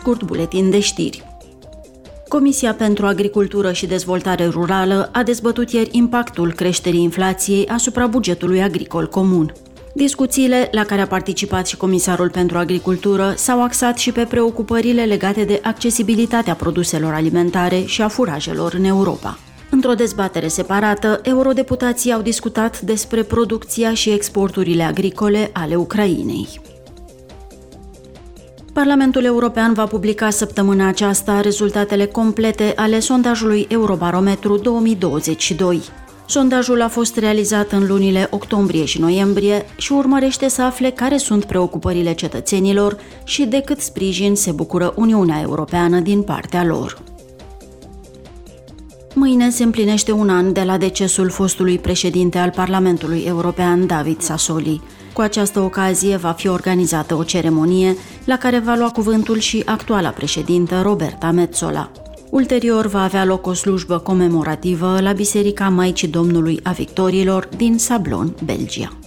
Scurt buletin de știri. Comisia pentru Agricultură și Dezvoltare Rurală a dezbătut ieri impactul creșterii inflației asupra bugetului agricol comun. Discuțiile, la care a participat și Comisarul pentru Agricultură, s-au axat și pe preocupările legate de accesibilitatea produselor alimentare și a furajelor în Europa. Într-o dezbatere separată, eurodeputații au discutat despre producția și exporturile agricole ale Ucrainei. Parlamentul European va publica săptămâna aceasta rezultatele complete ale sondajului Eurobarometru 2022. Sondajul a fost realizat în lunile octombrie și noiembrie și urmărește să afle care sunt preocupările cetățenilor și de cât sprijin se bucură Uniunea Europeană din partea lor. Mâine se împlinește un an de la decesul fostului președinte al Parlamentului European, David Sassoli. Cu această ocazie va fi organizată o ceremonie la care va lua cuvântul și actuala președintă, Roberta Metsola. Ulterior va avea loc o slujbă comemorativă la Biserica Maicii Domnului a Victoriilor din Sablon, Belgia.